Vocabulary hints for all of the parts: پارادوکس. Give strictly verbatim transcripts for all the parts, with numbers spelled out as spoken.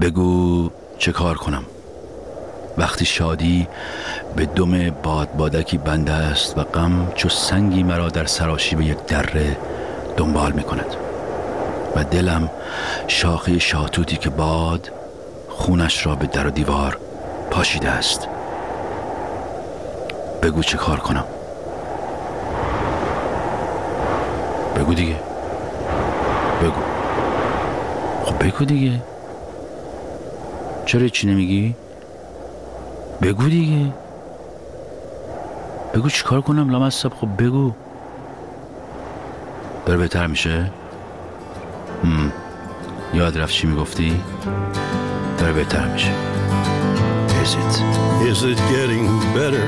بگو چه کار کنم؟ وقتی شادی به دم باد بادکی بنده است و غم چو سنگی مرا در سراشیب یک دره دنبال میکند و دلم شاخه شاتوتی که باد خونش را به در و دیوار پاشیده است. بگو چه کار کنم؟ بگو دیگه. بگو. خب بگو دیگه. چرا چی نمیگی؟ بگو دیگه. بگو چی کار کنم لامصب؟ خب بگو. بر بهتر میشه؟ هم. یاد رفت چی میگفتی؟ بر بهتر میشه. Is it? Is it getting better?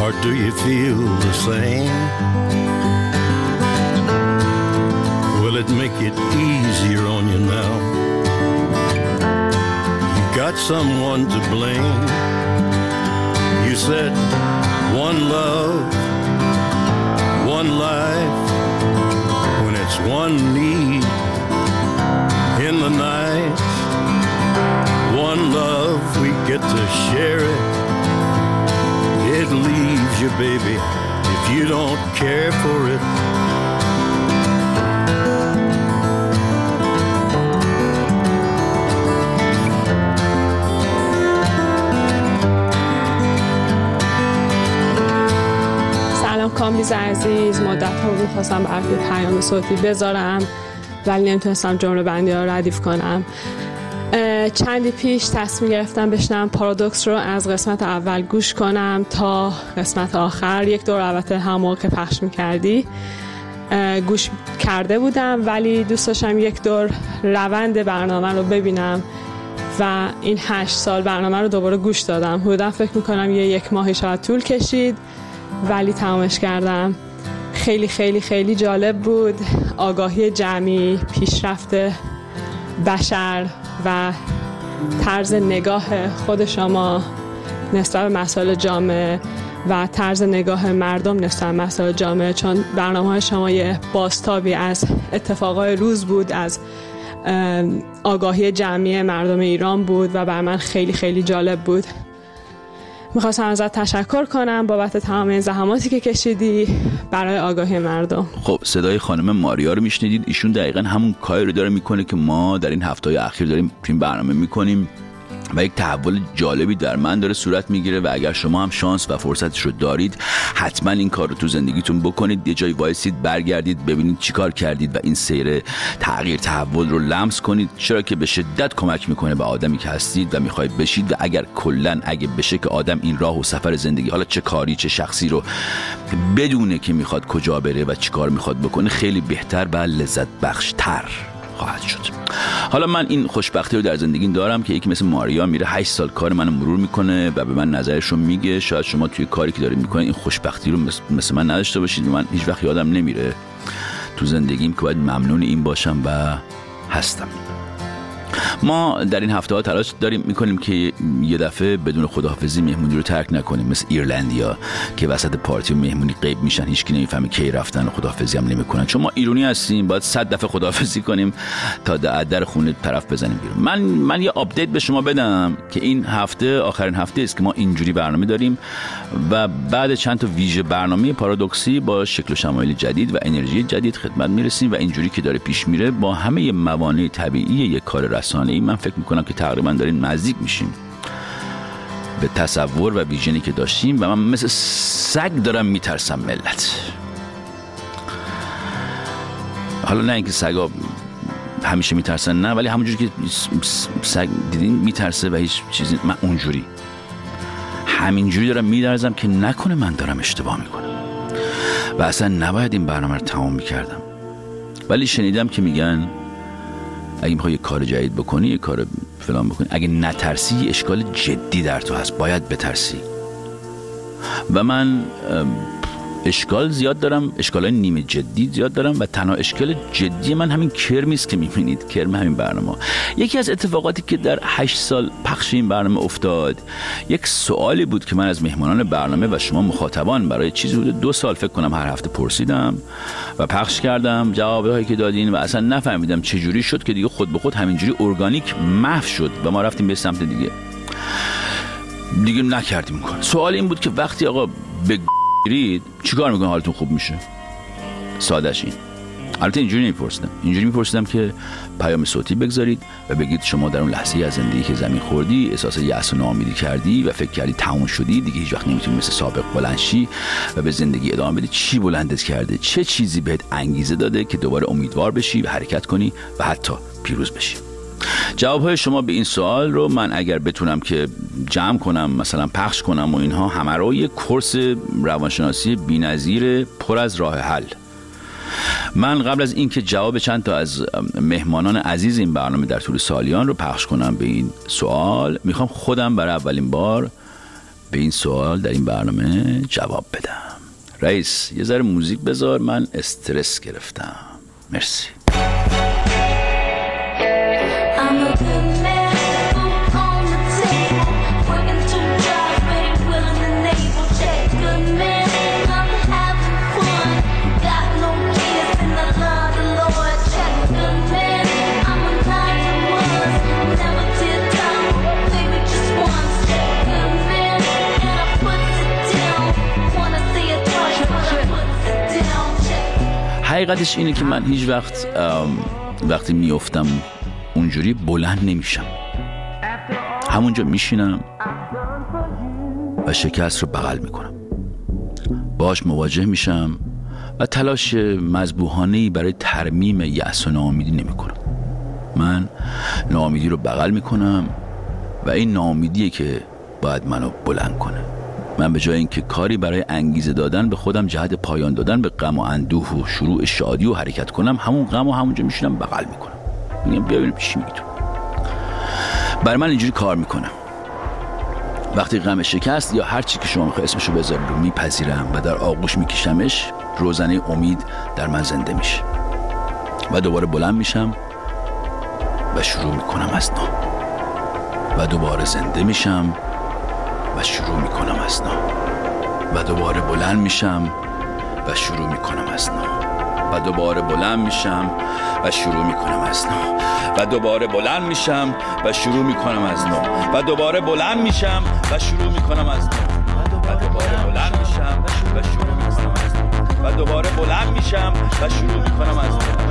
Or do you feel the same? Will it make it easier on you now? You got someone to blame. You said one love, one life, when it's one need in the night. One love, we get to share it. It leaves you, baby, if you don't care for it. سلام کامبیز عزیز، مدت ها میخواستم براتون پیام صوتی بذارم ولی نمیتونستم جمله بندی ها رو ردیف کنم. چندی پیش تصمیم گرفتم بشنم پارادوکس رو از قسمت اول گوش کنم تا قسمت آخر. یک دور البته هم موقع که پخش میکردی گوش کرده بودم ولی دوست داشتم یک دور روند برنامه رو ببینم و این هشت سال برنامه رو دوباره گوش دادم. حدودا فکر میکنم یه یک ماهی شاید طول کشید ولی تمامش کردم. خیلی خیلی خیلی جالب بود. آگاهی جمعی، پیشرفت بشر و طرز نگاه خود شما نسبت به مسائل جامعه و طرز نگاه مردم نسبت به مسائل جامعه، چون برنامه‌های شما یه بازتابی از اتفاقای روز بود، از آگاهی جمعی مردم ایران بود و برای من خیلی خیلی جالب بود. میخواستم ازت تشکر کنم بابت تمام این زحماتی که کشیدی برای آگاهی مردم. خب صدای خانم ماریا رو میشنیدید. ایشون دقیقا همون کاری رو داره میکنه که ما در این هفته‌های اخیر داریم این برنامه میکنیم و یک تحول جالبی در من داره صورت میگیره و اگر شما هم شانس و فرصتش رو دارید حتما این کار رو تو زندگیتون بکنید. یه جای وایسید، برگردید، ببینید چیکار کردید و این سیر تغییر تحول رو لمس کنید، چرا که به شدت کمک میکنه به آدمی که هستید و میخواید بشید. و اگر کلن اگه بشه که آدم این راه و سفر زندگی، حالا چه کاری چه شخصی، رو بدونه که میخواد کجا بره و چیکار میخواد بکنه، خیلی بهتر و لذت بخشتر خواهد شد. حالا من این خوشبختی رو در زندگی دارم که یکی مثل ماریا میره هشت سال کار منو مرور میکنه و به من نظرش رو میگه. شاید شما توی کاری که دارید میکنید این خوشبختی رو مثل من نداشته باشید. من هیچ وقت یادم نمیره تو زندگیم که باید ممنون این باشم و هستم. ما در این هفته‌ها تلاش داریم میکنیم که یه دفعه بدون خداحافظی مهمونی رو ترک نکنیم، مثل ایرلندیا که وسط پارتی و مهمونی غیب میشن، هیچکی نمیفهمه کی رفتن و خداحافظی هم نمیکنن. چون ما ایرانی هستیم باید صد دفعه خداحافظی کنیم تا در در خونه طرف بزنیم بیرون. من من یه آپدیت به شما بدم که این هفته آخرین هفته است که ما اینجوری برنامه داریم و بعد چند تا ویژه برنامه پارادوکسی با شکل و شمایل جدید و انرژی جدید خدمت میرسیم و اینجوری که داره پیش میره با همه موانع طبیعی یک کار رسانه‌ای من فکر میکنم که تقریبا داریم نزدیک میشیم به تصور و ویژنی که داشتیم و من مثل سگ دارم میترسم ملت. حالا نه اینکه سگا همیشه میترسن، نه، ولی همونجوری که سگ دیدین میترسه و هیچ چیزی، من اونجوری همینجوری دارم میدرزم که نکنه من دارم اشتباه میکنم و اصلا نباید این برنامه رو تمام میکردم. ولی شنیدم که میگن اگه میخوای یه کار جدید بکنی، یه کار فلان بکنی، اگه نترسی اشکال جدی در تو هست، باید بترسی. و من اشکال زیاد دارم، اشکالای نیمه جدی زیاد دارم و تنها اشکال جدی من همین کرمی است که می‌بینید، کرم همین برنامه. یکی از اتفاقاتی که در هشت سال پخش این برنامه افتاد، یک سوالی بود که من از مهمانان برنامه و شما مخاطبان برای چیزی حدود دو سال فکر کنم هر هفته پرسیدم و پخش کردم، جوابهایی که دادین و اصلا نفهمیدم چه جوری شد که دیگه خود به خود همینجوری ارگانیک محو شد و ما رفتیم به سمت دیگه. دیگه نکردیم کار. سوال این بود که وقتی آقا بگیرید چیکار میکنه حالتون خوب میشه؟ سادهش این. البته اینجوری نمیپرسیدم. اینجوری میپرسیدم که پیام صوتی بگذارید و بگید شما در اون لحظه از زندگی که زمین خوردی، احساس یأس و ناامیدی کردی و فکر کردی تموم شدی، دیگه هیچ وقت نمیتونی مثل سابق بلند شی و به زندگی ادامه بدی، چی بلندت کرده؟ چه چیزی بهت انگیزه داده که دوباره امیدوار بشی و حرکت کنی و حتی پیروز بشی؟ جوابهای شما به این سوال رو من اگر بتونم که جمع کنم، مثلا پخش کنم و اینها، همه رو یک کورس روانشناسی بی‌نظیر پر از راه حل. من قبل از اینکه جواب چند تا از مهمانان عزیز این برنامه در طول سالیان رو پخش کنم به این سوال، میخوام خودم برای اولین بار به این سوال در این برنامه جواب بدم. رئیس یه ذره موزیک بذار، من استرس گرفتم. مرسی. حقیقتش اینه که من هیچ وقت وقتی میافتم اونجوری بلند نمیشم، همونجا میشینم و شکست رو بغل میکنم، باش مواجه میشم و تلاش مذبوحانه‌ای برای ترمیم یأس و ناامیدی نمیکنم. من ناامیدی رو بغل میکنم و این ناامیدیه که باید منو بلند کنه. من به جای اینکه کاری برای انگیزه دادن به خودم جهت پایان دادن به غم و اندوه و شروع شادی و حرکت کنم، همون غم و همونجا میشینم بغل میکنم، میگم بیا ببینیم چی میگی تو. برای من اینجوری کار میکنم. وقتی غم شکست یا هر چی که شما میخوای اسمشو بذاری رو میپذیرم و در آغوش میکشمش، روزنه امید در من زنده میشه و دوباره بلند میشم و شروع میکنم از نو و دوباره زنده میشم و شروع میکنم از نو و دوباره بلند میشم و شروع میکنم از نو و دوباره بلند میشم و شروع میکنم از نو و دوباره بلند میشم و شروع میکنم از نو و دوباره بلند میشم و شروع میکنم از نو و دوباره بلند میشم و شروع میکنم از نو و دوباره بلند میشم و شروع میکنم از نو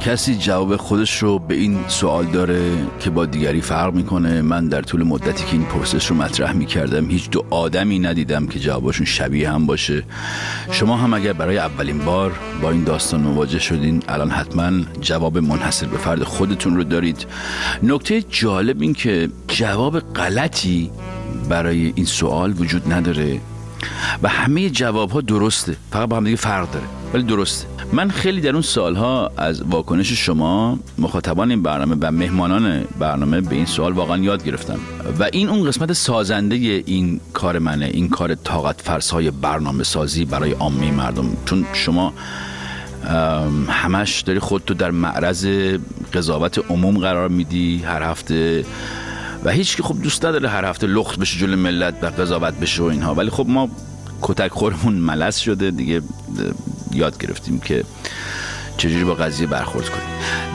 کسی جواب خودش رو به این سوال داره که با دیگری فرق میکنه. من در طول مدتی که این پرسش رو مطرح میکردم هیچ دو آدمی ندیدم که جوابشون شبیه هم باشه. شما هم اگر برای اولین بار با این داستان مواجه شدین، الان حتما جواب منحصر به فرد خودتون رو دارید. نکته جالب این که جواب غلطی برای این سوال وجود نداره و همه جواب ها درسته، فقط با هم دیگه فرق داره ولی درسته. من خیلی در اون سالها از واکنش شما مخاطبان این برنامه و مهمانان برنامه به این سوال واقعا یاد گرفتم و این اون قسمت سازنده این کار منه، این کار طاقت فرسای برنامه سازی برای عامه مردم. چون شما همش داری خودتو در معرض قضاوت عموم قرار میدی هر هفته و هیچ که خب دوست نداره هر هفته لخت بشه جلوی ملت و قضاوت بشه و اینها، ولی خب ما کتک خورمون ملس شده دیگه، یاد گرفتیم که چجوری با قضیه برخورد کنیم.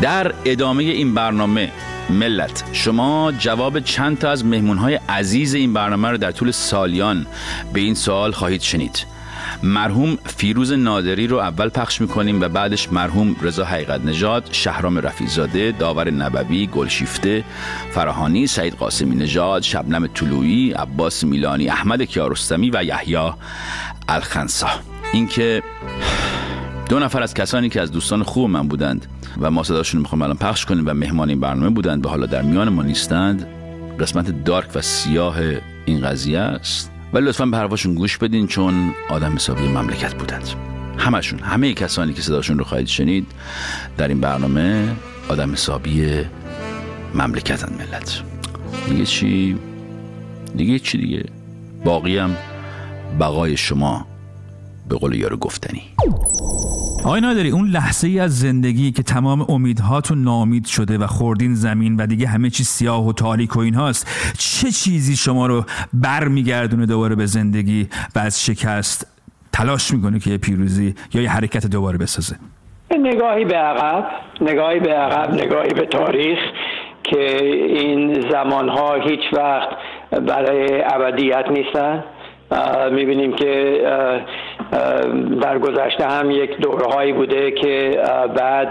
در ادامه این برنامه ملت، شما جواب چند تا از مهمونهای عزیز این برنامه رو در طول سالیان به این سوال خواهید شنید. مرحوم فیروز نادری رو اول پخش میکنیم و بعدش مرحوم رضا حقیقت نژاد، شهرام رفیع‌زاده، داور نبوی، گلشیفته فراهانی، سعید قاسمی نژاد، شبنم طلویی، عباس میلانی، احمد کیارستمی و یحیی الخنسا. اینکه دو نفر از کسانی که از دوستان خوب من بودند و ما صداشون میخوام الان پخش کنیم و مهمان این برنامه بودند و حالا در میان ما نیستند، قسمت دارک و سیاه این قضیه است، ولی لطفاً به حرفاشون گوش بدین چون آدم حسابی مملکت بودند. همشون، همه کسانی که صداشون رو خواهید شنید در این برنامه آدم حسابی مملکتن ملت. دیگه چی؟ دیگه چی دیگه؟ باقی هم بقای شما به قول یارو گفتنی. آی نادری، اون لحظه ای از زندگی که تمام امیدهاتون ناامید شده و خوردین زمین و دیگه همه چی سیاه و تاریک و این هاست، چه چیزی شما رو بر میگردونه دوباره به زندگی و از شکست تلاش میکنه که یه پیروزی یا یه حرکت دوباره بسازه؟ نگاهی به عقب، نگاهی به عقب، نگاهی به تاریخ که این زمانها هیچ وقت برای ابدیت نیستن. میبینیم که در گذشته هم یک دورهایی بوده که بعد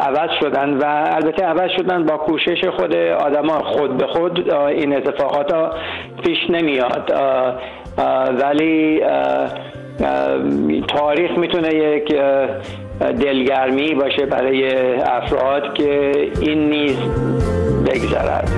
عوض شدن و البته عوض شدن با کوشش خود آدما، خود به خود این اتفاقات ها پیش نمیاد، ولی تاریخ میتونه یک دلگرمی باشه برای افراد که این نیز بگذرد.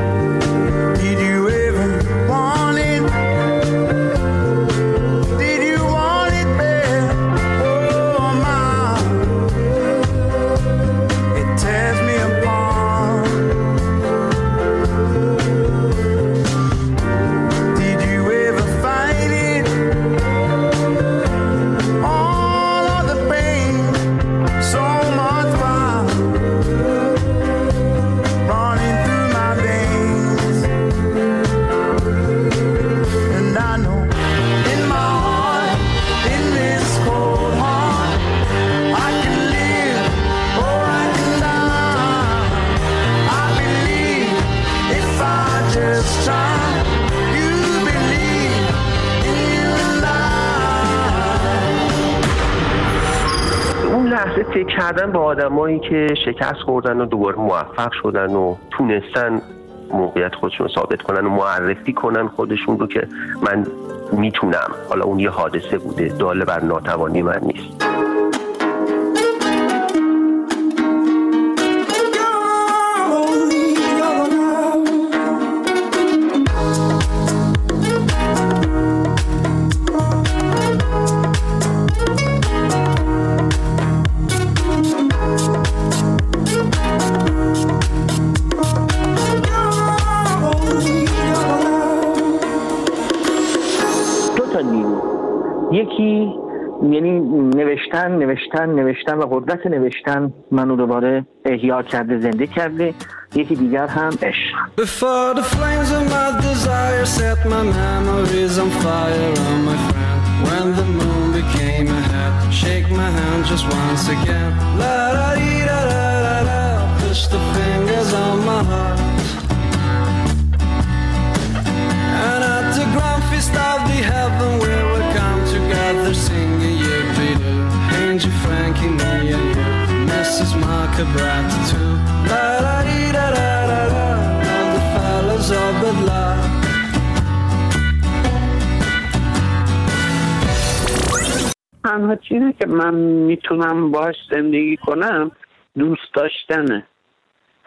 فکر کردن با آدمایی که شکست خوردن و دوباره موفق شدن و تونستن موقعیت خودشون رو ثابت کنن و معرفی کنن خودشون رو که من میتونم، حالا اون یه حادثه بوده، دال بر ناتوانی من نیست. یکی یعنی نوشتن نوشتن نوشتن و قدرت نوشتن منو دوباره احیا کرده، زنده کرده. یکی دیگر هم عشق. Before the flames of my desire set my memories on fire on my friend. When the moon became a hat, shake my hand just once again. La la la la la, push the fingers on my heart. And at the grand feast of the heaven we will come together singing you do Angie Frankie me and you Missus Macabrata too la la dee da da da da and the fellas of the love. تنها چیزی که من میتونم باش زندگی کنم دوست داشتنه.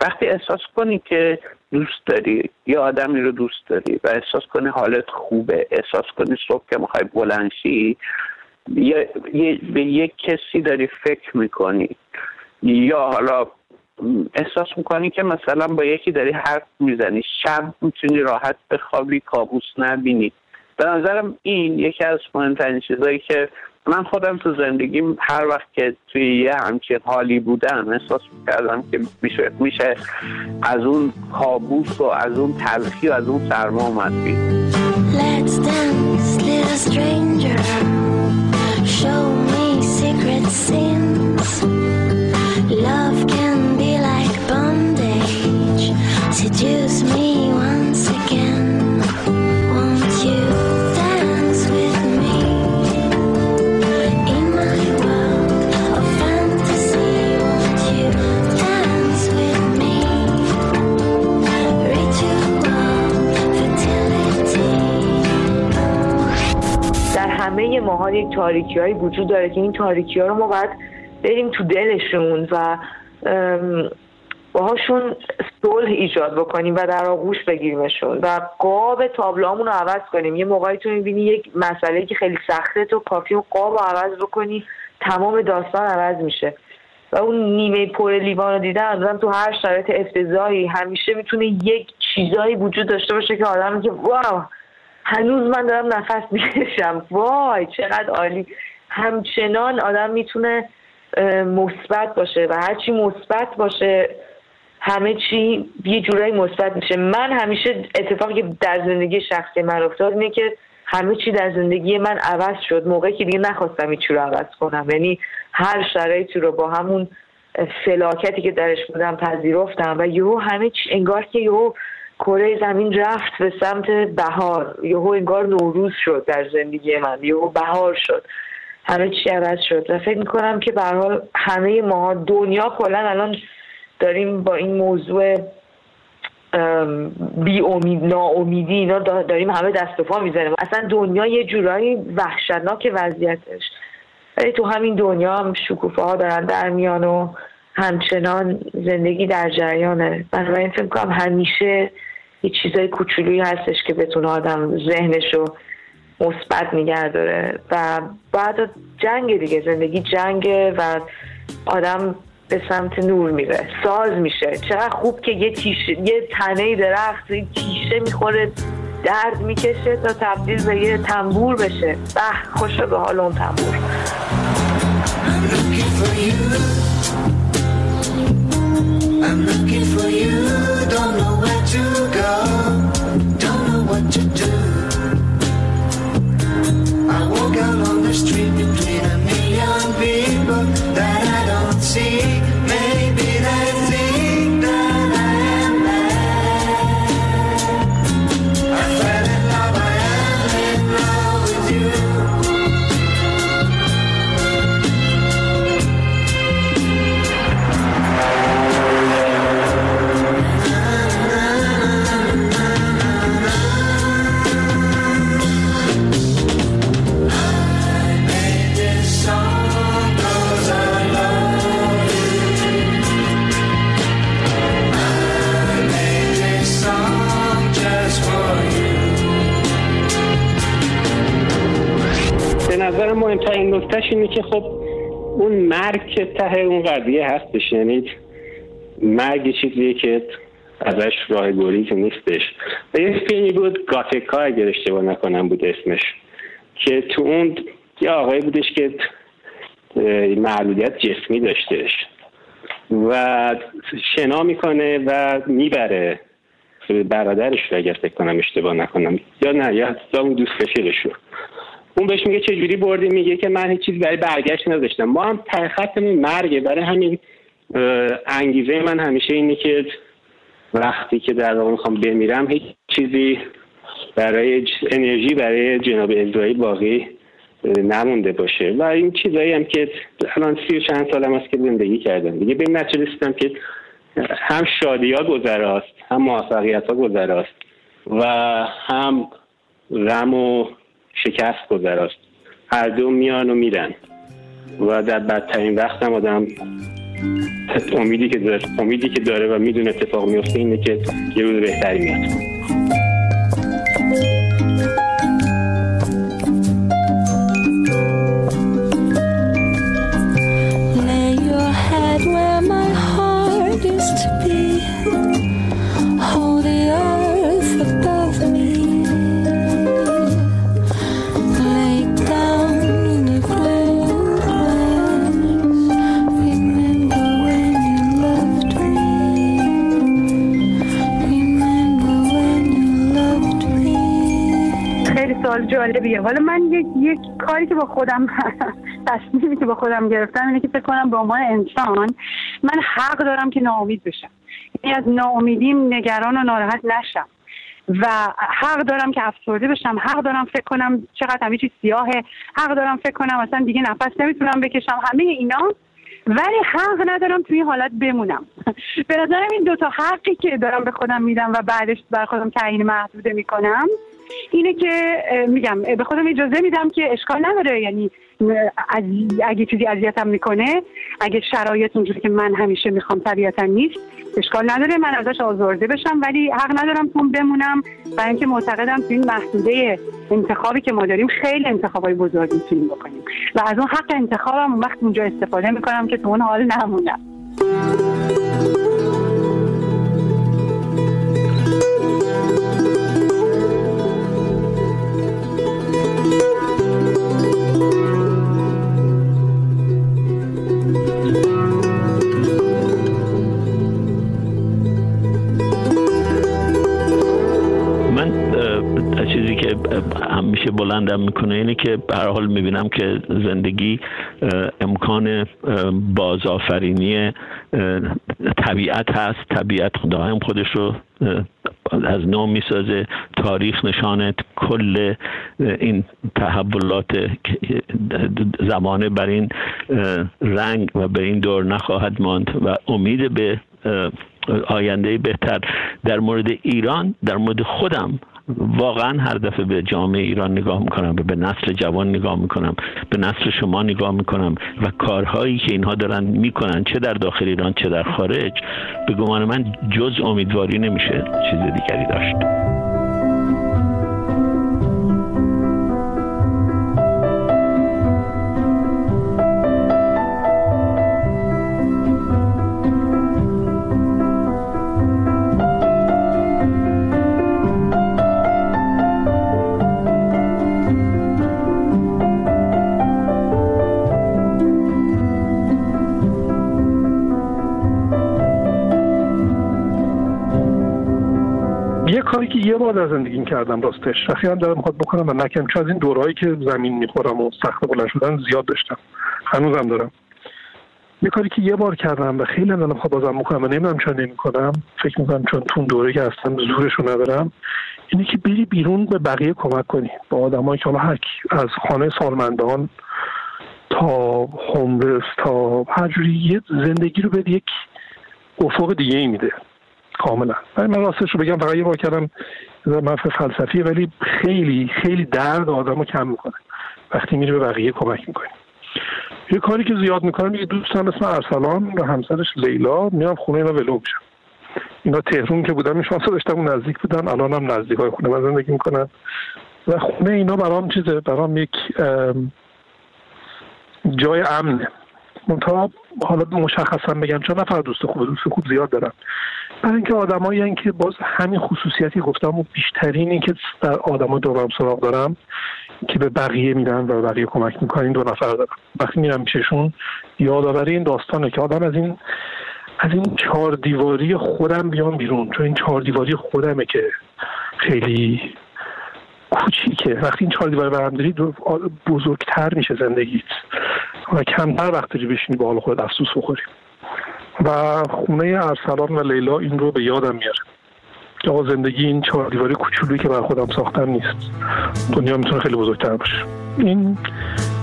وقتی احساس کنی که دوست داری یا آدمی رو دوست داری و احساس کنی حالت خوبه، احساس کنی صبح که میخوای بلند شی یا به یک کسی داری فکر میکنی یا حالا احساس میکنی که مثلا با یکی داری حرف میزنی، شب میتونی راحت بخوابی، کابوس نبینی. به نظرم این یکی از مهمترین چیزایی که من خودم تو زندگیم هر وقت که توی یه همچین حالی بودم احساس میکردم که میشه, میشه از اون کابوس و از اون تلخی و از اون سرما اومد بید. Let's dance, little stranger. Show me secret sins. Love can be like bondage. Seduce me once again. Won't you همه ماها یک تاریکی هایی وجود داره که این تاریکی ها رو ما باید بریم تو دلشون و باهاشون صلح ایجاد بکنیم و در آغوش بگیریمشون و قاب تابلوامون رو عوض کنیم. یه موقعی تو می‌بینی یک مسئله که خیلی سخته، تو کافی اون قاب رو عوض بکنی تمام داستان عوض میشه. و اون نیمه پر لیوان رو دیدن، آدم تو هر شرایط افتضاحی همیشه میتونه یک چیزایی وجود داشته باشه که آدم که واو هنوز من دارم نفس میکشم، وای چقدر عالی. همچنان آدم میتونه مثبت باشه و هرچی مثبت باشه همه چی یه جورایی مثبت میشه. من همیشه اتفاقی که در زندگی شخصی من افتاد اینه که همه چی در زندگی من عوض شد موقعی که دیگه نخواستم هیچ چی رو عوض کنم، یعنی هر شرایطی رو با همون فلاکتی که درش بودم پذیرفتم و یهو همه چی انگار که یهو کره زمین رفت به سمت بهار، یهو انگار نوروز شد در زندگی من، یهو بهار شد، همه چی عوض شد. و فکر میکنم که به هر حال همه ما دنیا کلا الان داریم با این موضوع بی امید ناامیدی اینا داریم همه دست و پا میزنیم، اصلا دنیا یه جورایی وحشتناک وضعیتش، ولی تو همین دنیا هم شکوفه ها دارن در میان و همچنان زندگی در جریانه. بنابراین فکر کنم همیشه یه چیزای کوچولویی هستش که بتونه آدم ذهنشو مثبت نگه داره و بعد جنگ دیگه، زندگی جنگه و آدم به سمت نور میره، ساز میشه. چقدر خوب که یه تیشه، یه تنه درخت یه تیشه میخوره درد میکشه تا تبدیل به یه تنبور بشه. به خوشا به حال اون تنبور. I'm looking for you, I'm looking for you, don't know where to go, don't know what to do. I walk out on the street between a million people that I don't see. Maybe they think that I am mad. I fell in love, I am in love with you. نظر مهمترین نکتهش اینه که خب اون مرگ که ته اون قضیه هستش، یعنی مرگ چیزیه که ازش راه گریزی که نیستش. و یه فیلمی بود گاتکا اگر اشتباه نکنم بود اسمش، که تو اون یه آقایی بودش که معلولیت جسمی داشتش و شنا میکنه و میبره برادرش رو اگر فکر کنم اشتباه نکنم یا نه یا حتی اون دوست رفیقش، اون بهش میگه چه جوری بردی؟ میگه که من هیچ چیز برای برگشت نداشتم. ما هم ته خطمون مرگه، برای همین انگیزه من همیشه اینه که وقتی که در واقع میخوام بمیرم هیچ چیزی برای انرژی برای جناب الهی باقی نمونده باشه. و این چیزایی هم که الان سی و چند سالم هست که زندگی کردم دیگه، به این نتیجه رسیدم که هم شادی‌ها گذراست، هم موفقیت‌ها گذراست و هم غم و شکست گذراست، هر دو میان و میرن و در بدترین وقت هم آدم امیدی که داره امیدی که داره و میدونه اتفاق میفته اینه که یه روز بهتری میاد. Lay your head where my heart used to be, hold the earth above me. سوال جالبیه. حالا من یک یک کاری که با خودم تصمیمی که با خودم گرفتم اینه که فکر کنم به عنوان انسان من حق دارم که ناامید بشم، یعنی از ناامیدیم نگران و ناراحت نشم و حق دارم که افسرده بشم، حق دارم فکر کنم چقدر همه چیز سیاهه، حق دارم فکر کنم اصلا دیگه نفس نمیتونم بکشم، همه اینا، ولی حق ندارم توی این حالت بمونم. به نظرم این دوتا حقی که دارم به خودم میدم و بعدش بر خودم تعیین محدوده میکنم اینه که میگم به خودم اجازه میدم که اشکال نداره، یعنی اگه چیزی اذیتم میکنه، اگه شرایط اونجوری که من همیشه میخوام طبیعتا نیست، اشکال نداره من ازش آزرده بشم، ولی حق ندارم تون بمونم، برای اینکه معتقدم تو این محدوده انتخابی که ما داریم خیلی انتخابای بزرگی میتونیم بکنیم و از اون حق انتخابم اون وقت اونجا استفاده میکنم که تو اون حال نمونم. همیشه بلندم میکنه اینه که به هر حال میبینم که زندگی امکان بازآفرینی طبیعت هست. طبیعت دائم خودش رو از نو میسازه. تاریخ نشانه کل این تحولات زمانه بر این رنگ و به این دور نخواهد ماند و امید به آینده بهتر. در مورد ایران، در مورد خودم واقعا هر دفعه به جامعه ایران نگاه میکنم، به نسل جوان نگاه میکنم، به نسل شما نگاه میکنم و کارهایی که اینها دارن میکنن، چه در داخل ایران چه در خارج، به گمان من جز امیدواری نمیشه چیز دیگری داشت. کاری که یه بار در زندگیم کردم راستش، وقتی هم دارم میخواد بکنم و نکنم، چون از این دورهایی که زمین میخورم و سخت بلند شدن زیاد داشتم، هنوزم دارم. یه کاری که یه بار کردم و خیلی هم دارم میخواد بازم بکنم و نمیدونم چرا نمیکنم، فکر میکنم چون تون دوره که هستم زورشو ندارم، اینه که بری بیرون به بقیه کمک کنی، با آدمایی که حالا هر کی از خانه سالمندان تا هوملس تا هر جوری زندگی رو به یک افق دیگه‌ای میده کاملا. من راستش رو بگم فقط یه بار کردم، مفهوم فلسفیه ولی خیلی خیلی درد آدمو کم میکنه وقتی میری به بقیه کمک میکنی. یه کاری که زیاد میکنم، یه دوستم اسم ارسلان و همسرش لیلا، میام خونه اینا ولو میشم. اینا تهران که بودن میشون داشتم نزدیک بودن، الانم نزدیکای خونه من زندگی میکنن و خونه اینا برام چیزه، برام یک جای امنه. منطقه حالا مشخصا بگم چون نفر دوست خوبه، دوست خوب زیاد دارم، برای اینکه آدمایی هستن که باز همین خصوصیتی گفتم و بیشترین این که در آدما دورم سراغ دارم که به بقیه میدن و بقیه کمک میکنن، این دو نفر دارم. وقتی میرم پیششون یادآوری این داستانه که آدم از این از این چهار دیواری خودم بیام بیرون، چون این چهار دیواری خودمه که خیلی کوچیکه. وقتی این چهار دیوار برم داری بزرگتر میشه زندگیت و کمتر وقتی بشینی با حال خودت افسوس بخوری. و خونه ارسلان و لیلا این رو به یادم میاره که آقا زندگی این چهار دیواری کوچولویی که بر خودم ساختم نیست، دنیا میتونه خیلی بزرگتر باشه. این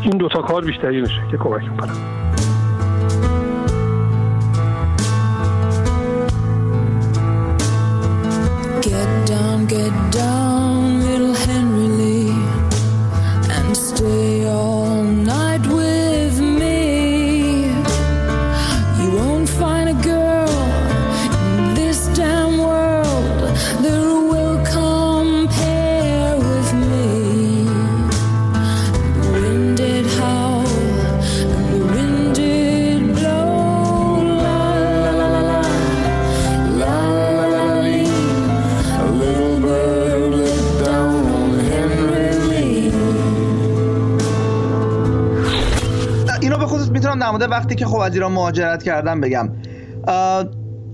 این دوتا کار بیشتری میشه که کمک میکنم. Get down, get down, little Henry Lee, and stay all night with me. You won't find a girl in this damn world that will compare with me. The wind did howl, and the wind did blow, la la la la la, la la la la lee. A little bird looked down on Henry Lee. اینو به خصوص میتونم در مورد وقتی که خب از ایران مهاجرت کردم بگم.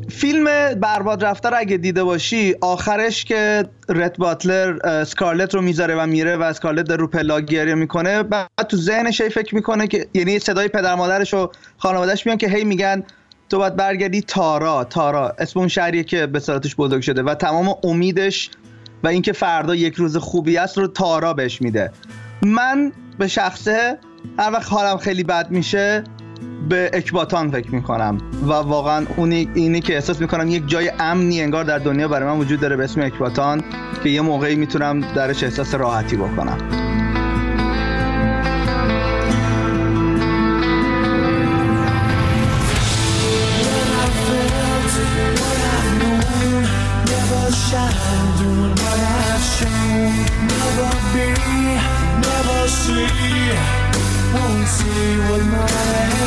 فیلم برباد رفته رو اگه دیده باشی، آخرش که رت باتلر اسکارلت رو میذاره و میره و اسکارلت در رو پلا گریه میکنه، بعد تو ذهنش فکر میکنه که یعنی صدای پدر مادرش و خانواده‌اش میان که هی میگن تو باید برگردی تارا. تارا اسم اون شهریه که به صورتش بزرگ شده و تمام امیدش و اینکه فردا یک روز خوبی است رو تارا بهش میده. من به شخصه هر وقت حالم خیلی بد میشه به اکباتان فکر میکنم و واقعا اونی اینی که احساس میکنم یک جای امنی انگار در دنیا برای من وجود داره به اسم اکباتان که یه موقعی میتونم درش احساس راحتی بکنم. Never see, won't see what matters.